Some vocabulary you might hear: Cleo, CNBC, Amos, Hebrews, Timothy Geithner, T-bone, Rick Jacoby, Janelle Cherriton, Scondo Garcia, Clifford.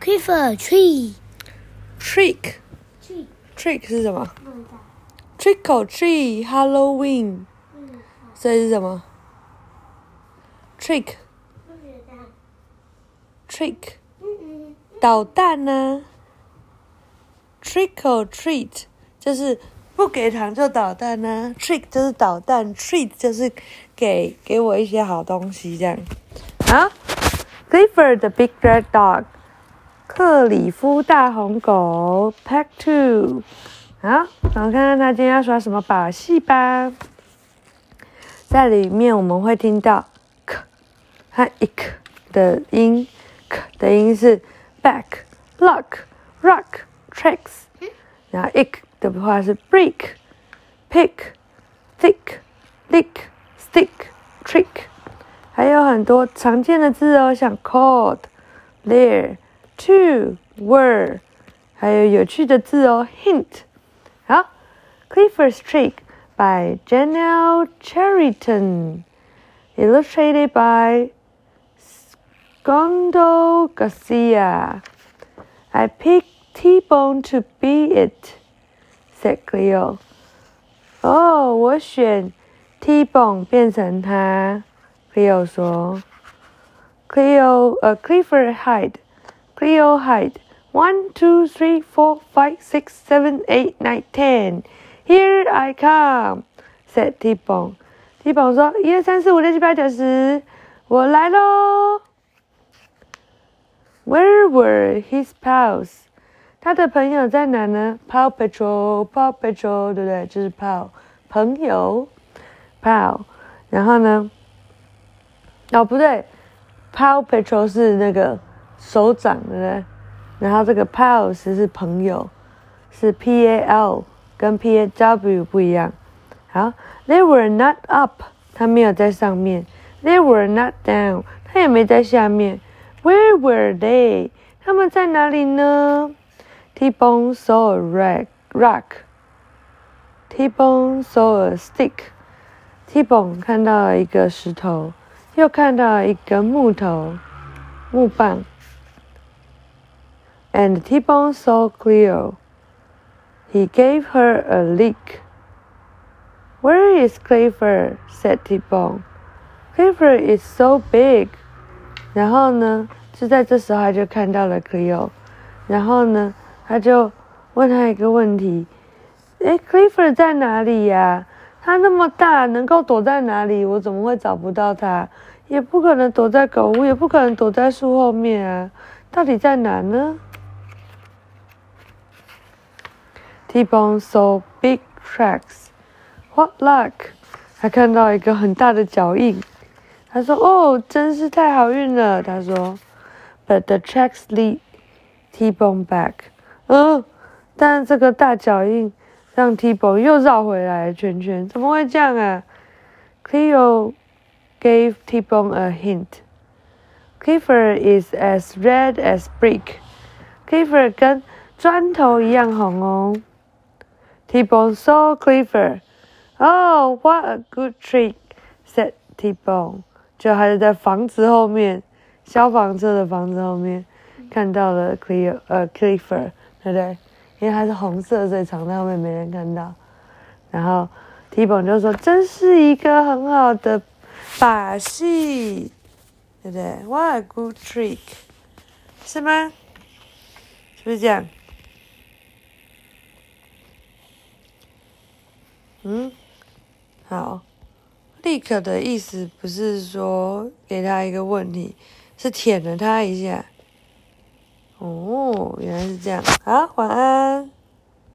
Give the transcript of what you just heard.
Clifford trick. Trick. Trick 是什么？ Trick or treat, Halloween. 所以是什么 ？Trick。Trick。捣蛋呢、啊、？Trick or treat 就是不给糖就捣蛋呢、啊。Trick 就是捣蛋 ，treat 就是给我一些好东西这样。啊 ，Clifford the big red dog. 克里夫大红狗 Pack Two， 好，然后看看他今天要耍什么把戏吧。在里面我们会听到 k 和 ik 的音 ，k 的音是 back、lock、rock、tricks， 然后 ik 的话是 break、pick、thick、lick、stick、trick， 还有很多常见的字哦，像 cold、there。To, were， 还有有趣的字哦 ，hint。好 ，Clifford's Trick by Janelle Cherriton, illustrated by Scondo Garcia. I picked T-bone to be it, said Cleo. 哦，我选 T-bone 变成他 ，Cleo 说。Clifford hid.Cleo hide 1, 2, 3, 4, 5, 6, 7, 8, 9, 10. Here I come, said T-bone. T-bone 说1, 2, 3, 4, 5, 6, 7, 8, 9, 10，我来咯。Where were his pals? 他的朋友在哪呢？ Pal Patrol, Pal Patrol， 对不对？就是 Pal 朋友 Pal。然后呢？哦，不对 ，Pal Patrol 是那个。手掌对不对？然后这个 pals 是朋友，是 pal 跟 paw 不一样。好 ，They were not up， 他没有在上面。They were not down， 他也没在下面。Where were they？ 他们在哪里呢 ？T-bone saw a rock。T-bone saw a stick。T-bone 看到了一个石头，又看到了一个木棒。And T-bone saw Cleo. He gave her a lick. Where is Clifford? Said T-bone. Clifford is so big. 然后呢，就在这时候他就看到了 Cleo. 然后呢，他就问他一个问题：诶 ，Clifford 在哪里呀？他那么大，能够躲在哪里？我怎么会找不到他？也不可能躲在狗屋，也不可能躲在树后面啊！到底在哪呢？T-bone saw big tracks. What luck! 他看到一个很大的脚印。他说：“哦，真是太好运了。”他说 ：“But the tracks lead T-bone back.” 但这个大脚印让 T-bone 又绕回来圈圈，怎么会这样啊 ？Cleo gave T-bone a hint. Clifford is as red as brick. Clifford 跟砖头一样红哦。T-bone saw Clifford. Oh, what a good trick, said T-bone. 就还是在房子后面，消防车的房子后面看到了 Clifford， 对不对？因为它是红色，所以藏在后面没人看到。然后 T-bone 就说：“真是一个很好的把戏，对不对 ？What a good trick， 是吗？是不是这样？好 ，lick 的意思不是说给他一个问题，是舔了他一下。哦，原来是这样。好，晚安。